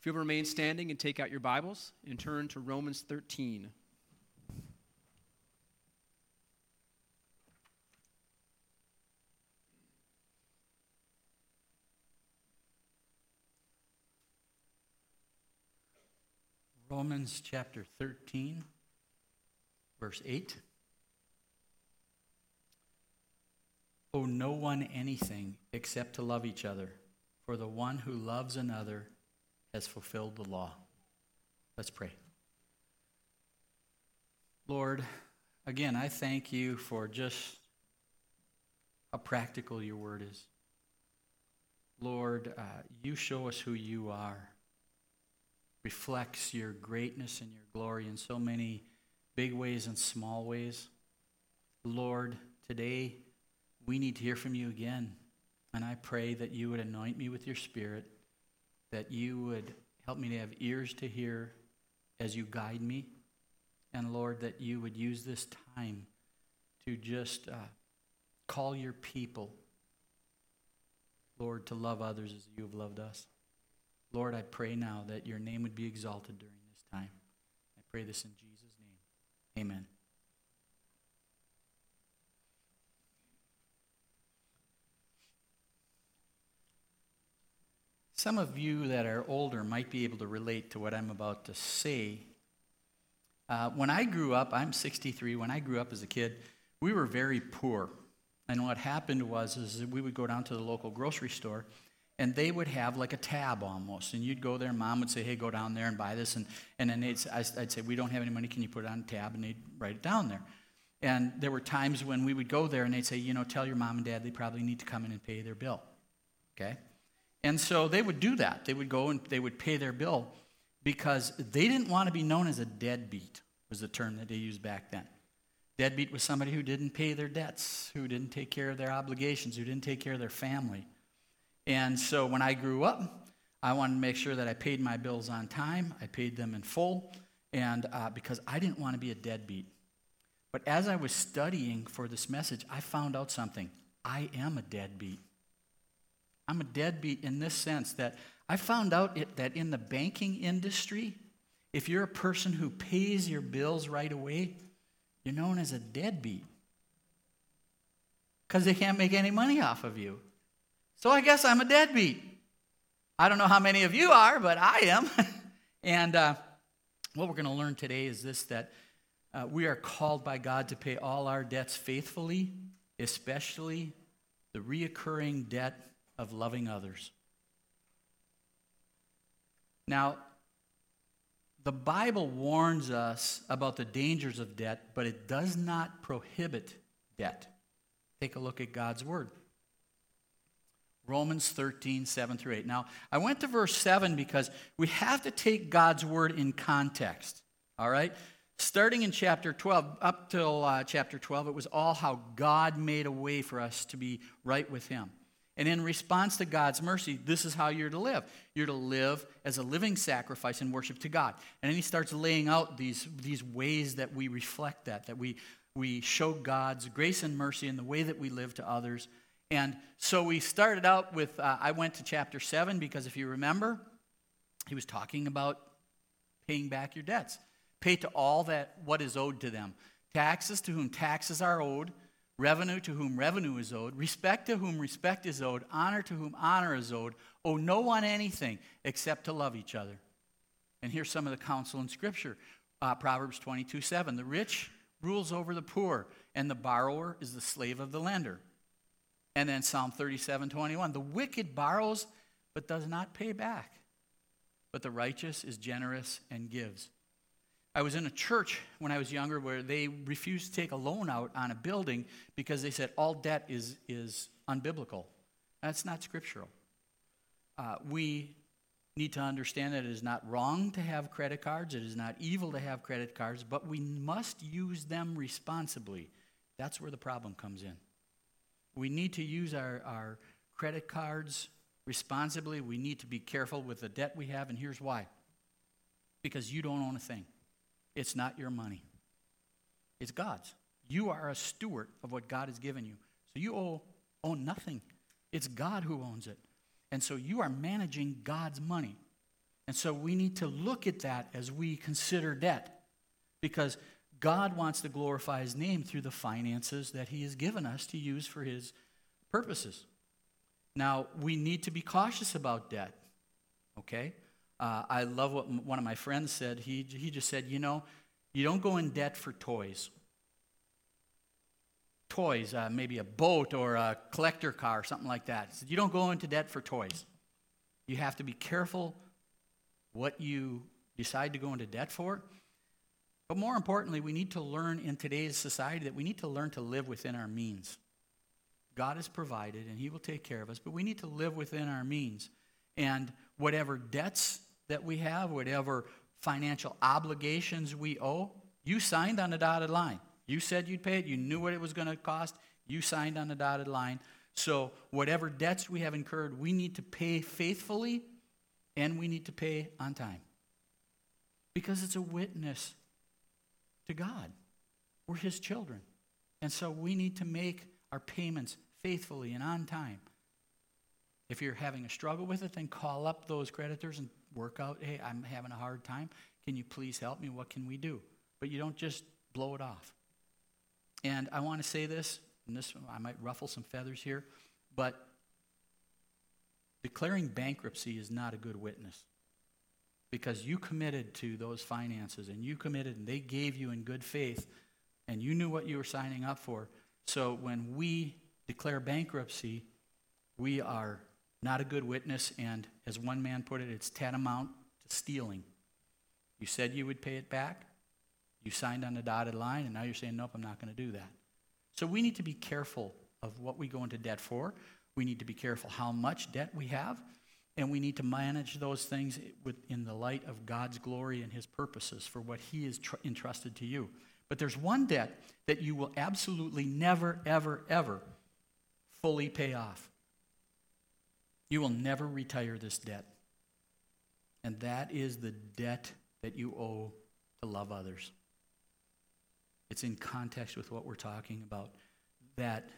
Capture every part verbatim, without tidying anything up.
If you'll remain standing and take out your Bibles and turn to Romans thirteen. Romans chapter thirteen, verse eight. Owe no one anything except to love each other, for the one who loves another has fulfilled the law. Let's pray. Lord, again, I thank you for just how practical your word is. Lord, uh, you show us who you are. Reflects your greatness and your glory in so many big ways and small ways. Lord, today we need to hear from you again. And I pray that you would anoint me with your spirit, that you would help me to have ears to hear as you guide me. And Lord, that you would use this time to just uh, call your people, Lord, to love others as you have loved us. Lord, I pray now that your name would be exalted during this time. I pray this in Jesus' name. Amen. Some of you that are older might be able to relate to what I'm about to say. Uh, when I grew up, I'm sixty-three, when I grew up as a kid, we were very poor. And what happened was is we would go down to the local grocery store, and they would have like a tab almost. And you'd go there, Mom would say, hey, go down there and buy this. And, and then they'd, I'd say, we don't have any money, can you put it on a tab? And they'd write it down there. And there were times when we would go there, and they'd say, you know, tell your mom and dad they probably need to come in and pay their bill, okay? And so they would do that. They would go and they would pay their bill because they didn't want to be known as a deadbeat, was the term that they used back then. Deadbeat was somebody who didn't pay their debts, who didn't take care of their obligations, who didn't take care of their family. And so when I grew up, I wanted to make sure that I paid my bills on time. I paid them in full, and uh, because I didn't want to be a deadbeat. But as I was studying for this message, I found out something. I am a deadbeat. I'm a deadbeat in this sense that I found out it, that in the banking industry, if you're a person who pays your bills right away, you're known as a deadbeat because they can't make any money off of you. So I guess I'm a deadbeat. I don't know how many of you are, but I am. And uh, what we're going to learn today is this, that uh, we are called by God to pay all our debts faithfully, especially the reoccurring debt of loving others. Now, the Bible warns us about the dangers of debt, but it does not prohibit debt. Take a look at God's word. Romans thirteen, seven through eight. Now, I went to verse seven because we have to take God's word in context, all right? Starting in chapter twelve, up till uh, chapter twelve, it was all how God made a way for us to be right with him. And in response to God's mercy, this is how you're to live. You're to live as a living sacrifice and worship to God. And then he starts laying out these, these ways that we reflect that, that we, we show God's grace and mercy in the way that we live to others. And so we started out with, uh, I went to chapter seven because if you remember, he was talking about paying back your debts. Pay to all that what is owed to them. Taxes to whom taxes are owed. Revenue to whom revenue is owed, respect to whom respect is owed, honor to whom honor is owed, owe no one anything except to love each other. And here's some of the counsel in Scripture. Uh, Proverbs twenty-two, seven, the rich rules over the poor, and the borrower is the slave of the lender. And then Psalm thirty-seven, twenty-one, the wicked borrows but does not pay back, but the righteous is generous and gives. I was in a church when I was younger where they refused to take a loan out on a building because they said all debt is is unbiblical. That's not scriptural. Uh, we need to understand that it is not wrong to have credit cards. It is not evil to have credit cards, but we must use them responsibly. That's where the problem comes in. We need to use our, our credit cards responsibly. We need to be careful with the debt we have, and here's why. Because you don't own a thing. It's not your money. It's God's. You are a steward of what God has given you. So you owe, own nothing. It's God who owns it. And so you are managing God's money. And so we need to look at that as we consider debt, because God wants to glorify his name through the finances that he has given us to use for his purposes. Now, we need to be cautious about debt, okay? Uh, I love what m- one of my friends said. He, he just said, you know, you don't go in debt for toys. Toys, uh, maybe a boat or a collector car, something like that. You don't go into debt for toys. You have to be careful what you decide to go into debt for. But more importantly, we need to learn in today's society that we need to learn to live within our means. God has provided, and he will take care of us, but we need to live within our means. And whatever debts that we have, whatever financial obligations we owe, you signed on a dotted line. You said you'd pay it. You knew what it was going to cost. You signed on a dotted line. So whatever debts we have incurred, we need to pay faithfully, and we need to pay on time, because it's a witness to God. We're his children. And so we need to make our payments faithfully and on time. If you're having a struggle with it, then call up those creditors and work out, hey, I'm having a hard time. Can you please help me? What can we do? But you don't just blow it off. And I want to say this, and this I might ruffle some feathers here, but declaring bankruptcy is not a good witness, because you committed to those finances, and you committed, and they gave you in good faith, and you knew what you were signing up for. So when we declare bankruptcy, we are not a good witness, and as one man put it, it's tantamount to stealing. You said you would pay it back, you signed on the dotted line, and now you're saying, nope, I'm not going to do that. So we need to be careful of what we go into debt for. We need to be careful how much debt we have, and we need to manage those things in the light of God's glory and his purposes for what he has tr- entrusted to you. But there's one debt that you will absolutely never, ever, ever fully pay off. You will never retire this debt. And that is the debt that you owe to love others. It's in context with what we're talking about, that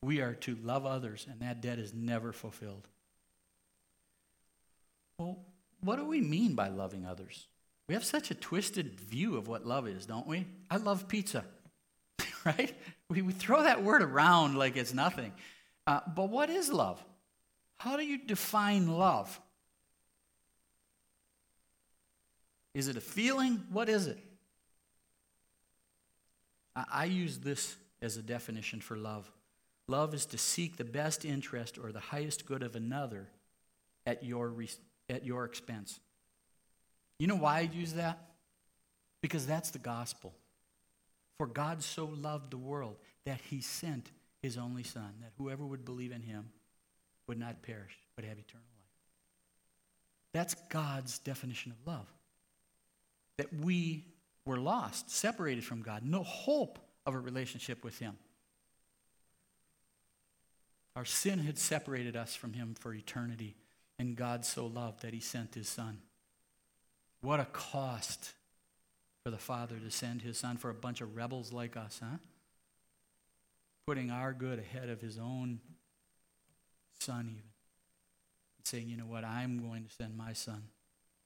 we are to love others, and that debt is never fulfilled. Well, what do we mean by loving others? We have such a twisted view of what love is, don't we? I love pizza, right? We, we throw that word around like it's nothing. Uh, but what is love? How do you define love? Is it a feeling? What is it? I, I use this as a definition for love. Love is to seek the best interest or the highest good of another at your re- at your expense. You know why I use that? Because that's the gospel. For God so loved the world that he sent his only son, that whoever would believe in him would not perish, but have eternal life. That's God's definition of love. That we were lost, separated from God, no hope of a relationship with him. Our sin had separated us from him for eternity. And God so loved that he sent his son. What a cost for the Father to send his son for a bunch of rebels like us, huh? Putting our good ahead of his own son even. And saying, you know what, I'm going to send my son.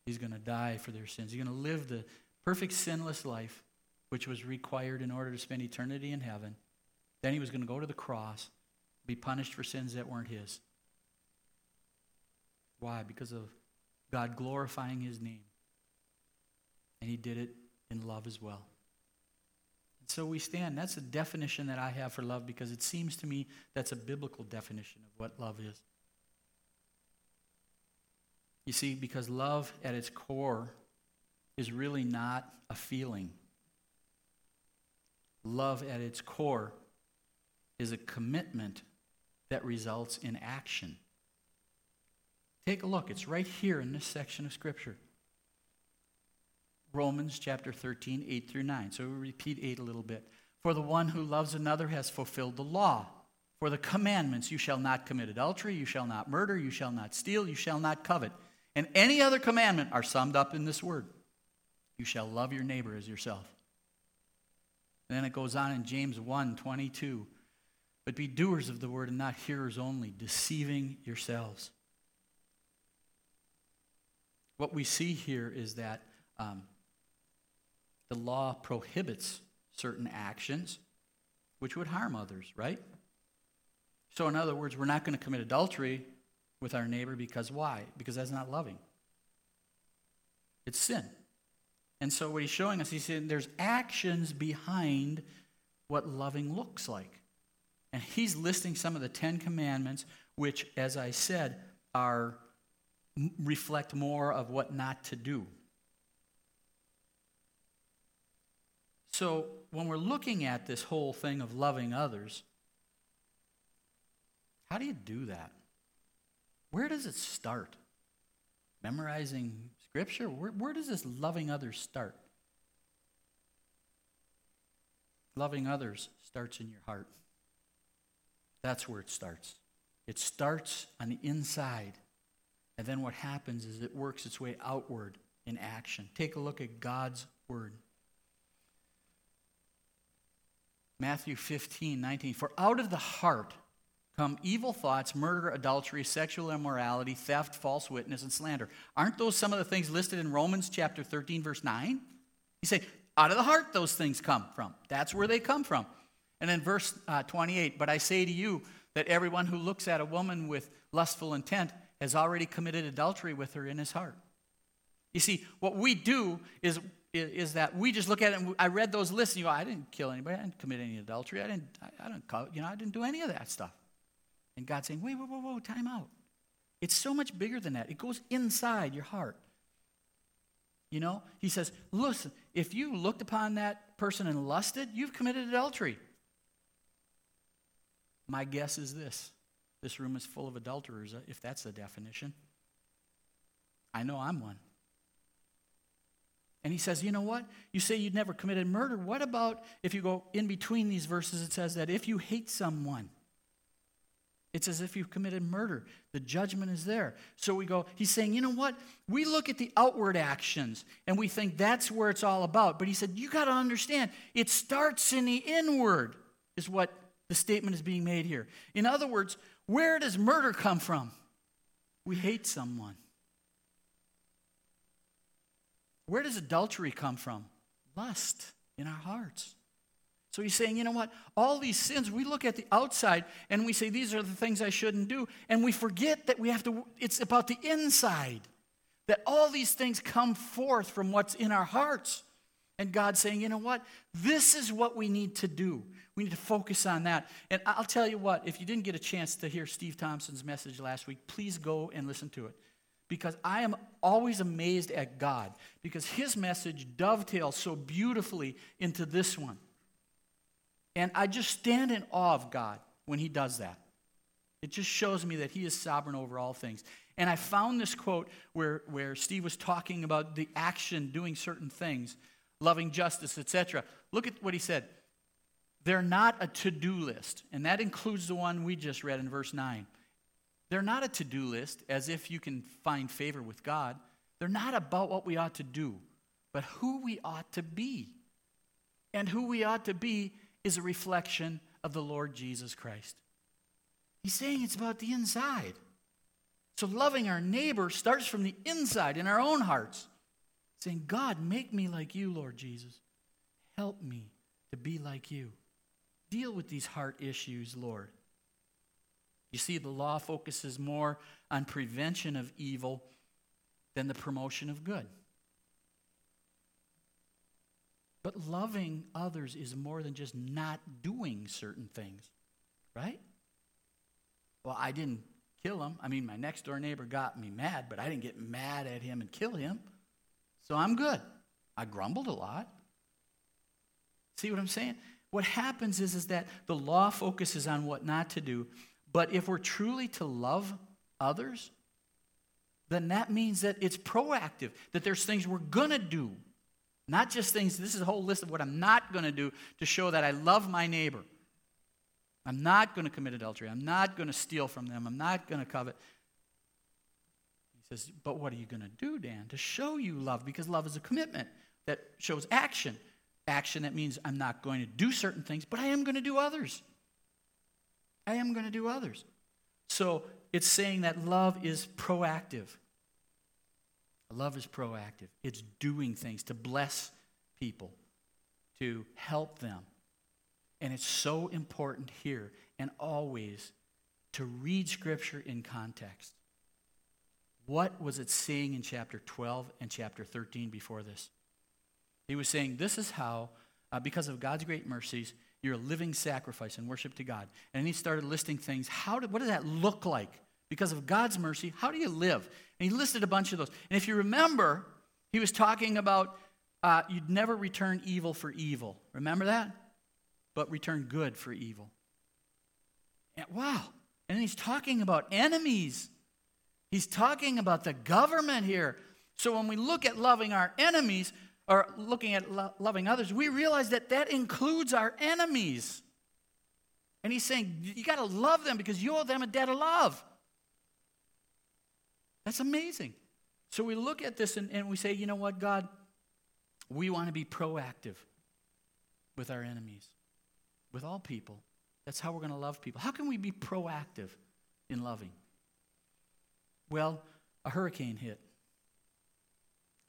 He's going to die for their sins. He's going to live the perfect sinless life which was required in order to spend eternity in heaven. Then he was going to go to the cross, be punished for sins that weren't his. Why? Because of God glorifying his name. And he did it in love as well. And so we stand. That's the definition that I have for love, because it seems to me that's a biblical definition of what love is. You see, because love at its core is really not a feeling. Love at its core is a commitment that results in action. Take a look. It's right here in this section of Scripture. Romans chapter thirteen, eight through nine. So we repeat eight a little bit. For the one who loves another has fulfilled the law. For the commandments, you shall not commit adultery, you shall not murder, you shall not steal, you shall not covet, and any other commandment are summed up in this word. You shall love your neighbor as yourself. And then it goes on in James one, twenty-two. But be doers of the word and not hearers only, deceiving yourselves. what we see here is that um, the law prohibits certain actions which would harm others, right? So in other words, we're not going to commit adultery with our neighbor because why? Because that's not loving. It's sin. And so what he's showing us, he's saying there's actions behind what loving looks like. And he's listing some of the Ten Commandments, which, as I said, are reflect more of what not to do. So when we're looking at this whole thing of loving others, how do you do that? Where does it start? Memorizing Scripture? Where, where does this loving others start? Loving others starts in your heart. That's where it starts. It starts on the inside. And then what happens is it works its way outward in action. Take a look at God's word. Matthew fifteen nineteen. For out of the heart come evil thoughts, murder, adultery, sexual immorality, theft, false witness, and slander. Aren't those some of the things listed in Romans chapter thirteen, verse nine? He said, out of the heart those things come from. That's where they come from. And then verse uh, twenty-eight, but I say to you that everyone who looks at a woman with lustful intent has already committed adultery with her in his heart. You see, what we do is, is that we just look at it, and I read those lists, and you go, I didn't kill anybody, I didn't commit any adultery, I didn't, I, I didn't, you know, I didn't do any of that stuff. And God's saying, wait, whoa, whoa, whoa, time out. It's so much bigger than that. It goes inside your heart. You know, he says, listen, if you looked upon that person and lusted, you've committed adultery. My guess is this. This room is full of adulterers, if that's the definition. I know I'm one. And he says, you know what? You say you'd never committed murder. What about if you go in between these verses, it says that if you hate someone, it's as if you've committed murder. The judgment is there. So we go, he's saying, you know what? We look at the outward actions, and we think that's where it's all about. But he said, you got to understand, it starts in the inward, is what the statement is being made here. In other words, where does murder come from? We hate someone. Where does adultery come from? Lust in our hearts. So he's saying, you know what? All these sins, we look at the outside and we say, these are the things I shouldn't do. And we forget that we have to, it's about the inside. That all these things come forth from what's in our hearts. And God's saying, you know what? This is what we need to do. We need to focus on that. And I'll tell you what, if you didn't get a chance to hear Steve Thompson's message last week, please go and listen to it. Because I am always amazed at God. Because his message dovetails so beautifully into this one. And I just stand in awe of God when he does that. It just shows me that he is sovereign over all things. And I found this quote where, where Steve was talking about the action, doing certain things, loving justice, et cetera. Look at what he said. They're not a to-do list. And that includes the one we just read in verse nine. They're not a to-do list, as if you can find favor with God. They're not about what we ought to do, but who we ought to be. And who we ought to be is a reflection of the Lord Jesus Christ. He's saying it's about the inside. So loving our neighbor starts from the inside in our own hearts. Saying, God, make me like you, Lord Jesus. Help me to be like you. Deal with these heart issues, Lord. You see, the law focuses more on prevention of evil than the promotion of good. But loving others is more than just not doing certain things, right? Well, I didn't kill him. I mean, my next door neighbor got me mad, but I didn't get mad at him and kill him. So I'm good. I grumbled a lot. See what I'm saying? What happens is, is that the law focuses on what not to do. But if we're truly to love others, then that means that it's proactive, that there's things we're going to do. Not just things, this is a whole list of what I'm not going to do to show that I love my neighbor. I'm not going to commit adultery. I'm not going to steal from them. I'm not going to covet. He says, but what are you going to do, Dan, to show you love? Because love is a commitment that shows action. Action that means I'm not going to do certain things, but I am going to do others. I am going to do others. So it's saying that love is proactive. Love is proactive. It's doing things to bless people, to help them. And it's so important here and always to read Scripture in context. What was it saying in chapter twelve and chapter thirteen before this? He was saying, this is how, uh, because of God's great mercies, you're a living sacrifice and worship to God. And he started listing things. How did, what does that look like? Because of God's mercy, how do you live? And he listed a bunch of those. And if you remember, he was talking about uh, you'd never return evil for evil. Remember that? But return good for evil. And, wow. And he's talking about enemies. He's talking about the government here. So when we look at loving our enemies, or looking at lo- loving others, we realize that that includes our enemies. And he's saying, you got to love them because you owe them a debt of love. That's amazing. So we look at this and, and we say, you know what, God, we want to be proactive with our enemies, with all people. That's how we're going to love people. How can we be proactive in loving? Well, a hurricane hit.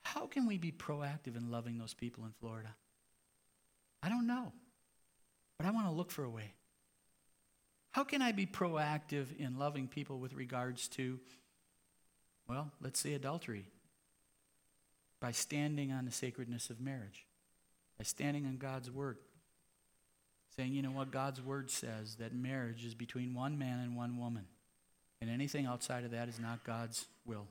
How can we be proactive in loving those people in Florida? I don't know, but I want to look for a way. How can I be proactive in loving people with regards to, well, let's say adultery? By standing on the sacredness of marriage, by standing on God's word, saying, you know what, God's word says that marriage is between one man and one woman, and anything outside of that is not God's will.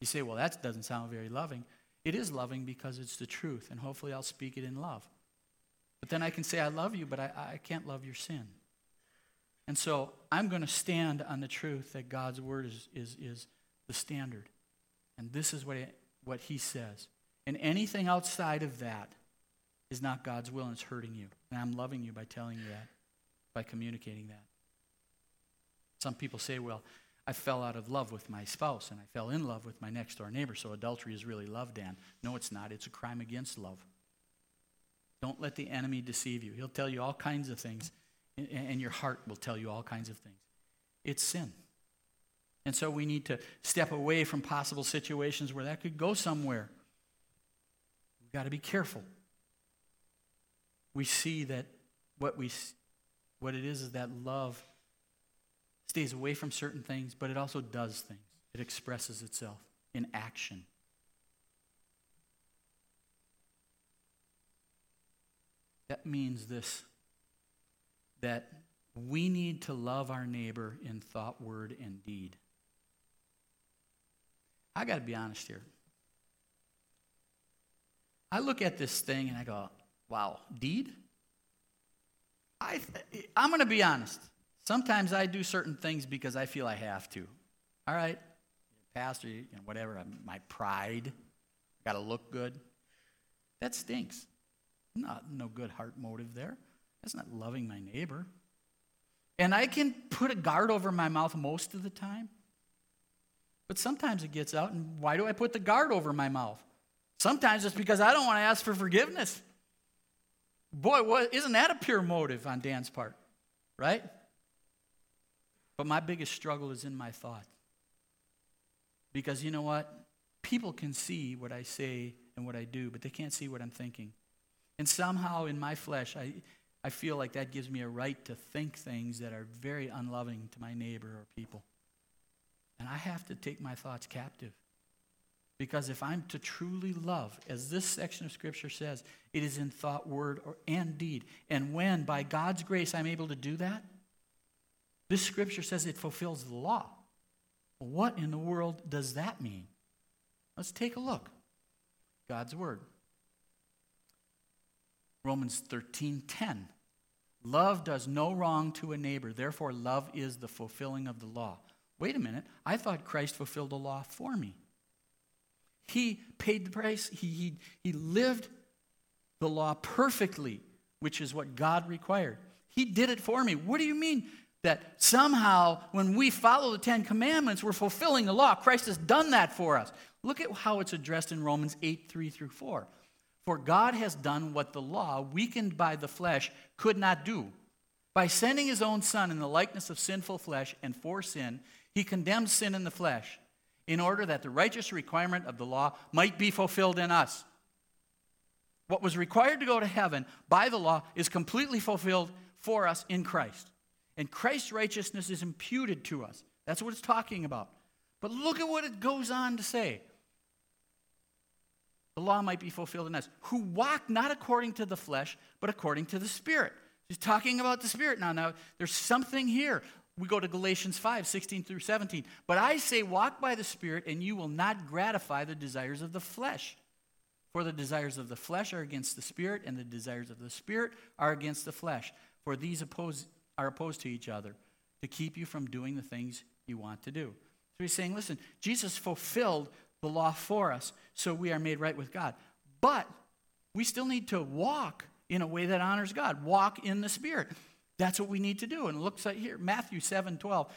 You say, well, that doesn't sound very loving. It is loving because it's the truth, and hopefully I'll speak it in love. But then I can say I love you, but I, I can't love your sin. And so I'm going to stand on the truth that God's word is is, is the standard. And this is what it, what he says. And anything outside of that is not God's will, and it's hurting you. And I'm loving you by telling you that, by communicating that. Some people say, well, I fell out of love with my spouse, and I fell in love with my next-door neighbor, so adultery is really love, Dan. No, it's not. It's a crime against love. Don't let the enemy deceive you. He'll tell you all kinds of things, and your heart will tell you all kinds of things. It's sin. And so we need to step away from possible situations where that could go somewhere. We've got to be careful. We see that what we what it is is that love stays away from certain things, but it also does things. It expresses itself in action. That means this, that we need to love our neighbor in thought, word, and deed. I got to be honest here. I look at this thing and I go, wow, deed? I th- I'm going to be honest. Sometimes I do certain things because I feel I have to. All right, pastor, you know, whatever, my pride, got to look good. That stinks. Not no good heart motive there. That's not loving my neighbor. And I can put a guard over my mouth most of the time. But sometimes it gets out, and why do I put the guard over my mouth? Sometimes it's because I don't want to ask for forgiveness. Boy, what, isn't that a pure motive on Dan's part, right? But my biggest struggle is in my thought. Because you know what? People can see what I say and what I do, but they can't see what I'm thinking. And somehow in my flesh, I, I feel like that gives me a right to think things that are very unloving to my neighbor or people. And I have to take my thoughts captive. Because if I'm to truly love, as this section of Scripture says, it is in thought, word, or, and deed. And when, by God's grace, I'm able to do that, this Scripture says it fulfills the law. What in the world does that mean? Let's take a look. God's word. Romans thirteen ten. Love does no wrong to a neighbor. Therefore, love is the fulfilling of the law. Wait a minute. I thought Christ fulfilled the law for me. He paid the price. He, he, he lived the law perfectly, which is what God required. He did it for me. What do you mean? That somehow when we follow the Ten Commandments, we're fulfilling the law. Christ has done that for us. Look at how it's addressed in Romans eight, three through four. For God has done what the law, weakened by the flesh, could not do. By sending his own Son in the likeness of sinful flesh and for sin, he condemned sin in the flesh, in order that the righteous requirement of the law might be fulfilled in us. What was required to go to heaven by the law is completely fulfilled for us in Christ. And Christ's righteousness is imputed to us. That's what it's talking about. But look at what it goes on to say. The law might be fulfilled in us, who walk not according to the flesh, but according to the Spirit. He's talking about the Spirit now. Now, there's something here. We go to Galatians five, sixteen through seventeen. But I say, walk by the Spirit, and you will not gratify the desires of the flesh. For the desires of the flesh are against the Spirit, and the desires of the Spirit are against the flesh. For these oppose, are opposed to each other, to keep you from doing the things you want to do. So he's saying, listen, Jesus fulfilled the law for us, so we are made right with God. But we still need to walk in a way that honors God. Walk in the Spirit. That's what we need to do. And it looks like here, Matthew seven twelve.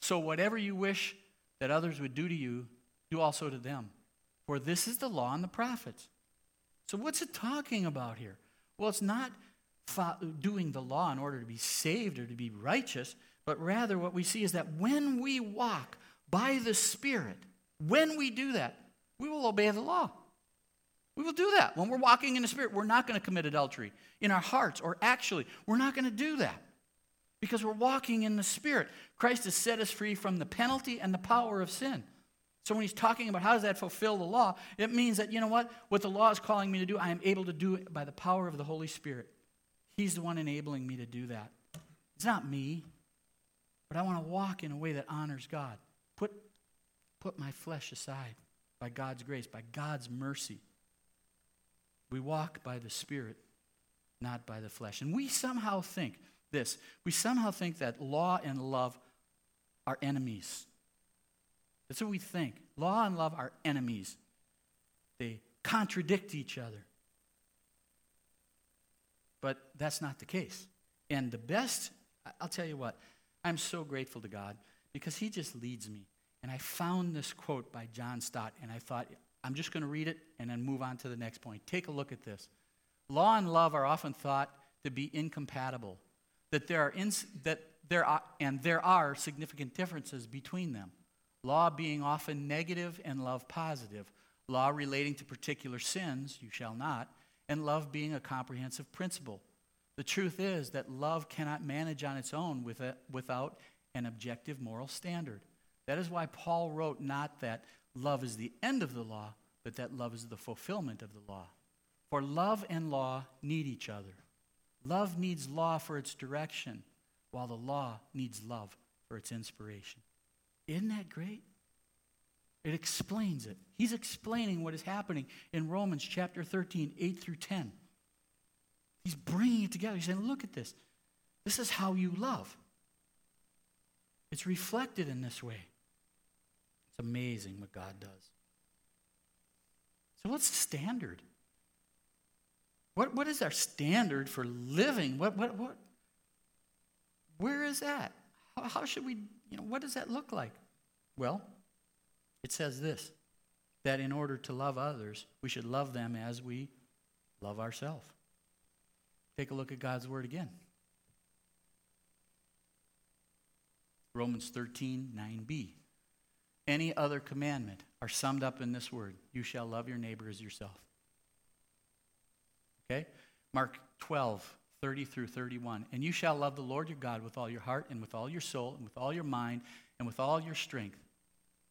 So whatever you wish that others would do to you, do also to them. For this is the law and the prophets. So what's it talking about here? Well, it's not fa- doing the law in order to be saved or to be righteous, but rather what we see is that when we walk by the Spirit, when we do that, we will obey the law. We will do that. When we're walking in the Spirit, we're not going to commit adultery in our hearts, or actually, we're not going to do that because we're walking in the Spirit. Christ has set us free from the penalty and the power of sin. So when he's talking about how does that fulfill the law, it means that, you know what? What the law is calling me to do, I am able to do it by the power of the Holy Spirit. He's the one enabling me to do that. It's not me, but I want to walk in a way that honors God. Put, put my flesh aside by God's grace, by God's mercy. We walk by the Spirit, not by the flesh. And we somehow think this. We somehow think that law and love are enemies. That's what we think. Law and love are enemies. They contradict each other. But that's not the case. And the best, I'll tell you what, I'm so grateful to God because he just leads me. And I found this quote by John Stott, and I thought, I'm just going to read it and then move on to the next point. Take a look at this. Law and love are often thought to be incompatible, that there are ins- that there are, and there are significant differences between them. Law being often negative and love positive. Law relating to particular sins, you shall not, and love being a comprehensive principle. The truth is that love cannot manage on its own with a, without an objective moral standard. That is why Paul wrote not that love is the end of the law, but that love is the fulfillment of the law. For love and law need each other. Love needs law for its direction, while the law needs love for its inspiration. Isn't that great? It explains it. He's explaining what is happening in Romans chapter thirteen, eight through ten. He's bringing it together. He's saying, look at this. This is how you love. It's reflected in this way. It's amazing what God does. So what's the standard? What, what is our standard for living? What, what, what? Where is that? How, how should we... You know, what does that look like? Well, it says this, that in order to love others, we should love them as we love ourselves. Take a look at God's word again. Romans thirteen, nine b. Any other commandment are summed up in this word, you shall love your neighbor as yourself. Okay? Mark twelve, thirty through thirty-one. And you shall love the Lord your God with all your heart and with all your soul and with all your mind and with all your strength.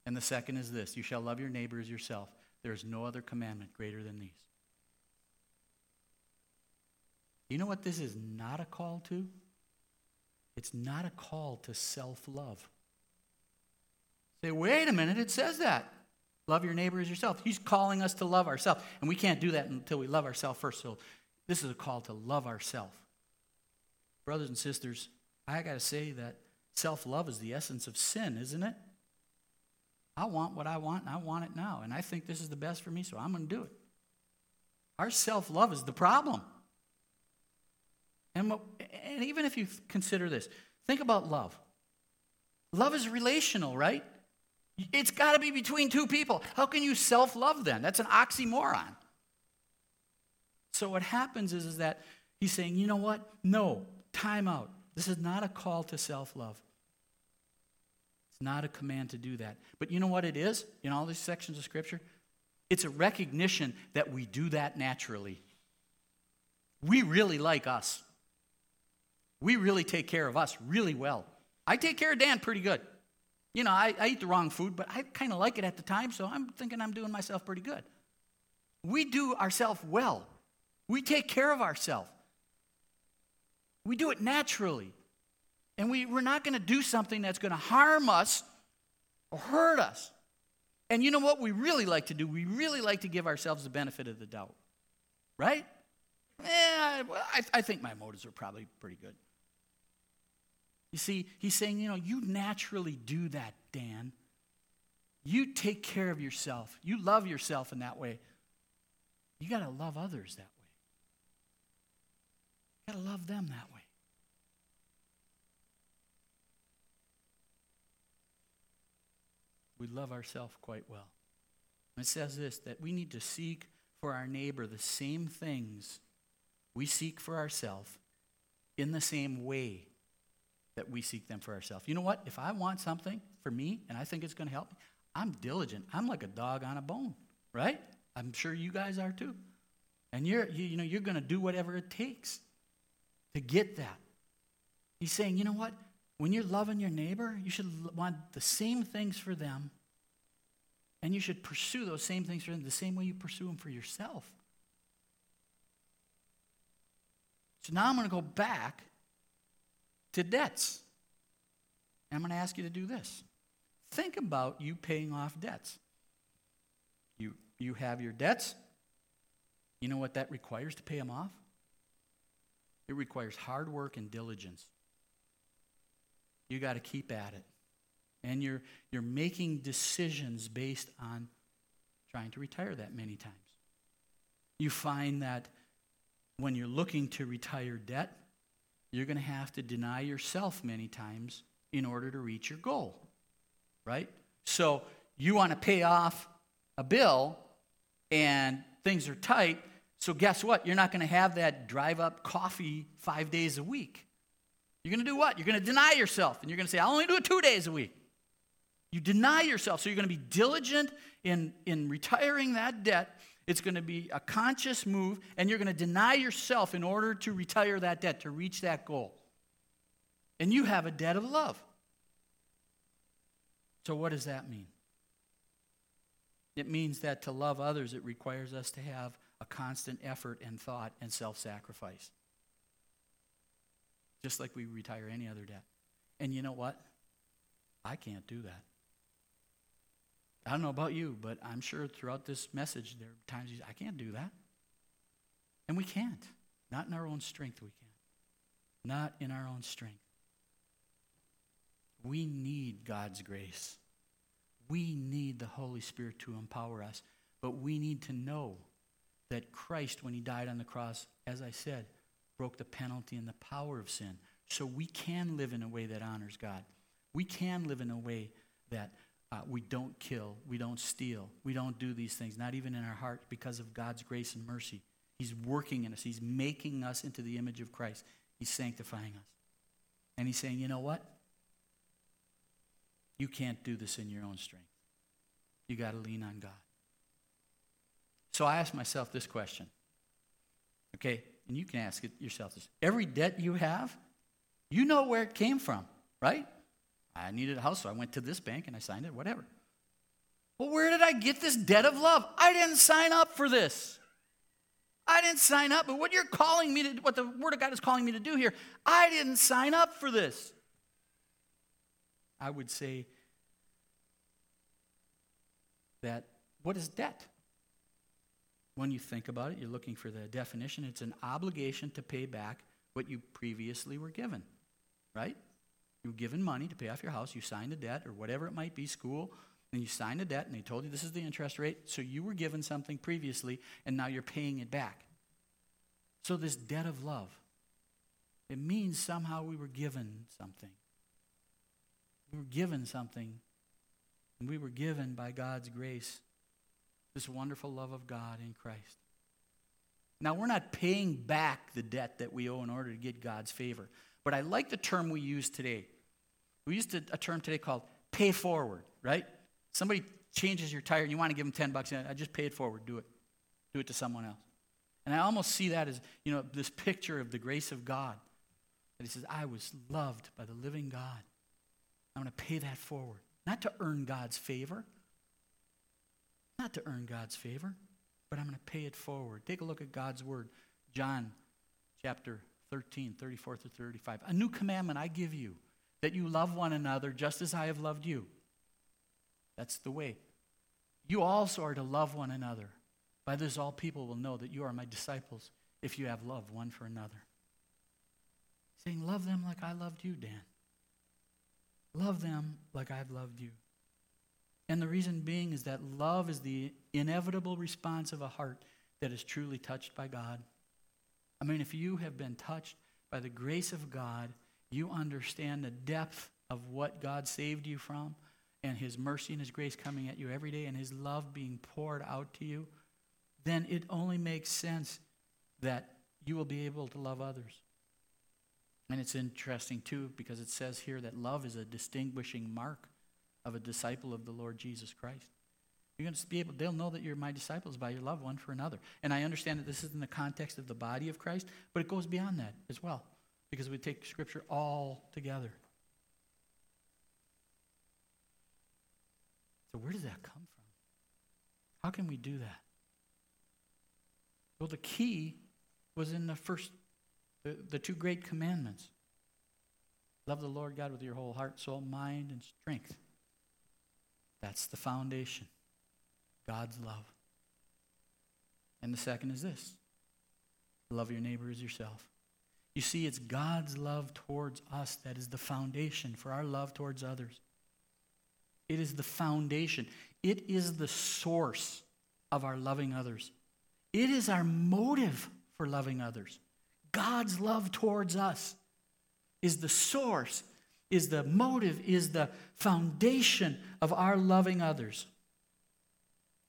And the second is this, you shall love your neighbor as yourself. There is no other commandment greater than these. You know what this is not a call to? It's not a call to self-love. Say, wait a minute, it says that. Love your neighbor as yourself. He's calling us to love ourselves. And we can't do that until we love ourselves first. So this is a call to love ourselves. Brothers and sisters, I got to say that self-love is the essence of sin, isn't it? I want what I want, and I want it now. And I think this is the best for me, so I'm going to do it. Our self-love is the problem. And, and even if you consider this, think about love. Love is relational, right? It's got to be between two people. How can you self-love then? That's an oxymoron. So what happens is, is that he's saying, you know what? No, time out. This is not a call to self-love. It's not a command to do that. But you know what it is in all these sections of Scripture? It's a recognition that we do that naturally. We really like us. We really take care of us really well. I take care of Dan pretty good. You know, I, I eat the wrong food, but I kind of like it at the time, so I'm thinking I'm doing myself pretty good. We do ourselves well. We take care of ourselves. We do it naturally. And we, we're not going to do something that's going to harm us or hurt us. And you know what we really like to do? We really like to give ourselves the benefit of the doubt. Right? Yeah, well, I, I think my motives are probably pretty good. You see, he's saying, you know, you naturally do that, Dan. You take care of yourself. You love yourself in that way. You got to love others that way. You got to love them that way. We love ourselves quite well. It says this, that we need to seek for our neighbor the same things we seek for ourselves in the same way that we seek them for ourselves. You know what? If I want something for me and I think it's going to help me, I'm diligent. I'm like a dog on a bone, right? I'm sure you guys are too. And you're you, you know you're going to do whatever it takes to get that. He's saying, you know what? When you're loving your neighbor, you should want the same things for them, and you should pursue those same things for them the same way you pursue them for yourself. So now I'm going to go back to debts, and I'm going to ask you to do this. Think about you paying off debts. You, you have your debts. You know what that requires to pay them off? It requires hard work and diligence. You got to keep at it. And you're you're making decisions based on trying to retire that many times. You find that when you're looking to retire debt, you're going to have to deny yourself many times in order to reach your goal, right? So you want to pay off a bill and things are tight, so guess what? You're not going to have that drive-up coffee five days a week. You're going to do what? You're going to deny yourself, and you're going to say, I'll only do it two days a week. You deny yourself, so you're going to be diligent in, in retiring that debt. It's going to be a conscious move, and you're going to deny yourself in order to retire that debt, to reach that goal. And you have a debt of love. So what does that mean? It means that to love others, it requires us to have a constant effort and thought and self-sacrifice. Just like we retire any other debt. And you know what? I can't do that. I don't know about you, but I'm sure throughout this message there are times you say, I can't do that. And we can't. Not in our own strength we can. Not in our own strength. We need God's grace. We need the Holy Spirit to empower us. But we need to know that Christ, when he died on the cross, as I said, broke the penalty and the power of sin. So we can live in a way that honors God. We can live in a way that uh, we don't kill, we don't steal, we don't do these things, not even in our heart, because of God's grace and mercy. He's working in us. He's making us into the image of Christ. He's sanctifying us. And he's saying, you know what? You can't do this in your own strength. You got to lean on God. So I asked myself this question. Okay, and you can ask it yourself this. Every debt you have, you know where it came from, right? I needed a house, so I went to this bank and I signed it, whatever. Well, where did I get this debt of love? I didn't sign up for this. I didn't sign up, but what you're calling me to, what the Word of God is calling me to do here, I didn't sign up for this. I would say that what is debt? When you think about it, you're looking for the definition. It's an obligation to pay back what you previously were given, right? You were given money to pay off your house. You signed a debt or whatever it might be, school, and you signed a debt, and they told you this is the interest rate. So you were given something previously, and now you're paying it back. So this debt of love, it means somehow we were given something. We were given something, and we were given by God's grace this wonderful love of God in Christ. Now, we're not paying back the debt that we owe in order to get God's favor. But I like the term we use today. We used a term today called pay forward, right? Somebody changes your tire and you want to give them ten bucks, and I just pay it forward, do it. Do it to someone else. And I almost see that as, you know, this picture of the grace of God. That he says, I was loved by the living God. I'm going to pay that forward. Not to earn God's favor. Not to earn God's favor, but I'm going to pay it forward. Take a look at God's word. John chapter thirteen, thirty-four through thirty-five. A new commandment I give you, that you love one another just as I have loved you. That's the way. You also are to love one another. By this all people will know that you are my disciples if you have love one for another. Saying, love them like I loved you, Dan. Love them like I've loved you. And the reason being is that love is the inevitable response of a heart that is truly touched by God. I mean, if you have been touched by the grace of God, you understand the depth of what God saved you from, and his mercy and his grace coming at you every day, and his love being poured out to you, then it only makes sense that you will be able to love others. And it's interesting, too, because it says here that love is a distinguishing mark of a disciple of the Lord Jesus Christ. You're going to be able, they'll know that you're my disciples by your love one for another. And I understand that this is in the context of the body of Christ, but it goes beyond that as well, because we take Scripture all together. So where does that come from? How can we do that? Well, the key was in the first, the, the two great commandments. Love the Lord God with your whole heart, soul, mind, and strength. That's the foundation. God's love. And the second is this. Love your neighbor as yourself. You see, it's God's love towards us that is the foundation for our love towards others. It is the foundation. It is the source of our loving others. It is our motive for loving others. God's love towards us is the source, is the motive, is the foundation of our loving others.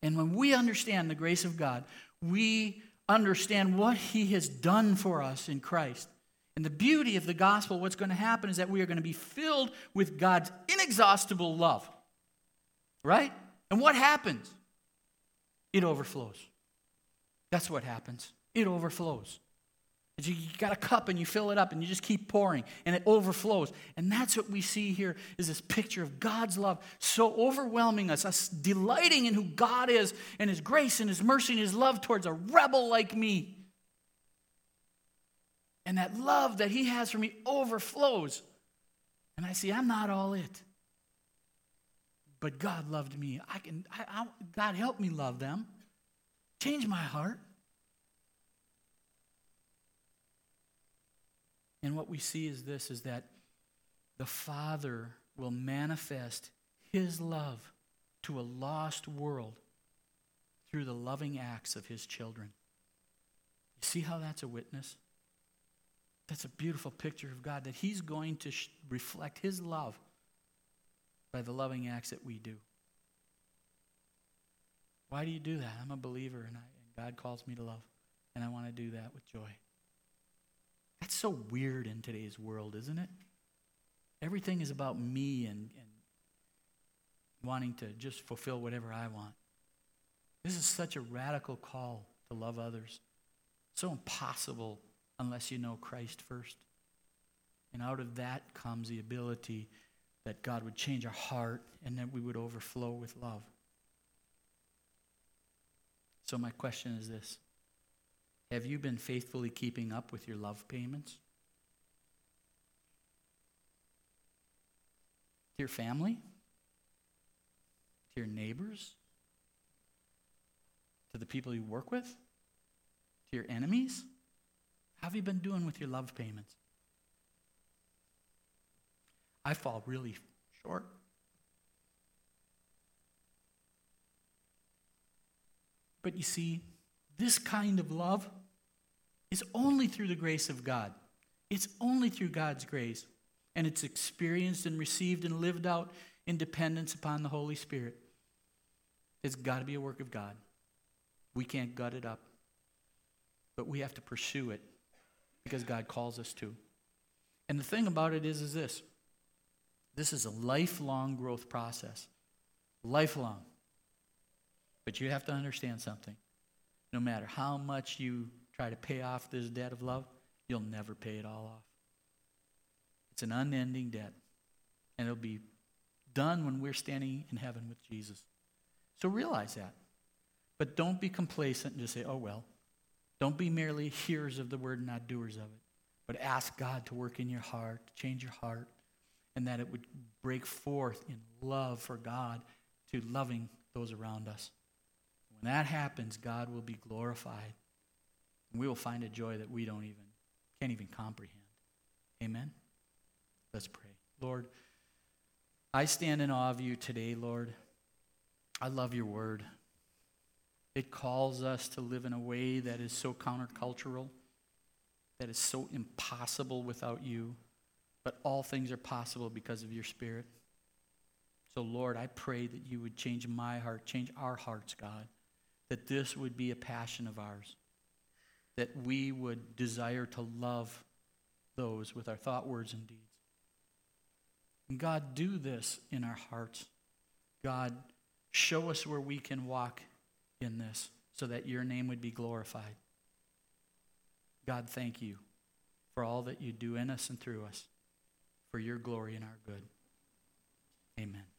And when we understand the grace of God, we understand what he has done for us in Christ. And the beauty of the gospel, what's going to happen is that we are going to be filled with God's inexhaustible love. Right? And what happens? It overflows. That's what happens. It overflows. You got a cup and you fill it up and you just keep pouring and it overflows. And that's what we see here is this picture of God's love so overwhelming us, us delighting in who God is and his grace and his mercy and his love towards a rebel like me. And that love that he has for me overflows. And I see I'm not all it. But God loved me. I can. I, I, God help me love them. Change my heart. And what we see is this, is that the Father will manifest his love to a lost world through the loving acts of his children. You see how that's a witness? That's a beautiful picture of God, that he's going to sh- reflect his love by the loving acts that we do. Why do you do that? I'm a believer, and, I, and God calls me to love, and I want to do that with joy. That's so weird in today's world, isn't it? Everything is about me and, and wanting to just fulfill whatever I want. This is such a radical call to love others. So impossible unless you know Christ first. And out of that comes the ability that God would change our heart and that we would overflow with love. So my question is this. Have you been faithfully keeping up with your love payments? To your family? To your neighbors? To the people you work with? To your enemies? How have you been doing with your love payments? I fall really short. But you see, this kind of love is only through the grace of God. It's only through God's grace. And it's experienced and received and lived out in dependence upon the Holy Spirit. It's got to be a work of God. We can't gut it up. But we have to pursue it, because God calls us to. And the thing about it is, is this. This is a lifelong growth process. Lifelong. But you have to understand something. No matter how much you try to pay off this debt of love, you'll never pay it all off. It's an unending debt. And it'll be done when we're standing in heaven with Jesus. So realize that. But don't be complacent and just say, oh, well. Don't be merely hearers of the word, not doers of it. But ask God to work in your heart, to change your heart, and that it would break forth in love for God to loving those around us. When that happens, God will be glorified. And we will find a joy that we don't even, can't even comprehend. Amen? Let's pray. Lord, I stand in awe of you today, Lord. I love your word. It calls us to live in a way that is so countercultural, that is so impossible without you. But all things are possible because of your Spirit. So, Lord, I pray that you would change my heart, change our hearts, God, that this would be a passion of ours, that we would desire to love those with our thought, words, and deeds. And, God, do this in our hearts. God, show us where we can walk in this so that your name would be glorified. God, thank you for all that you do in us and through us, for your glory and our good. Amen.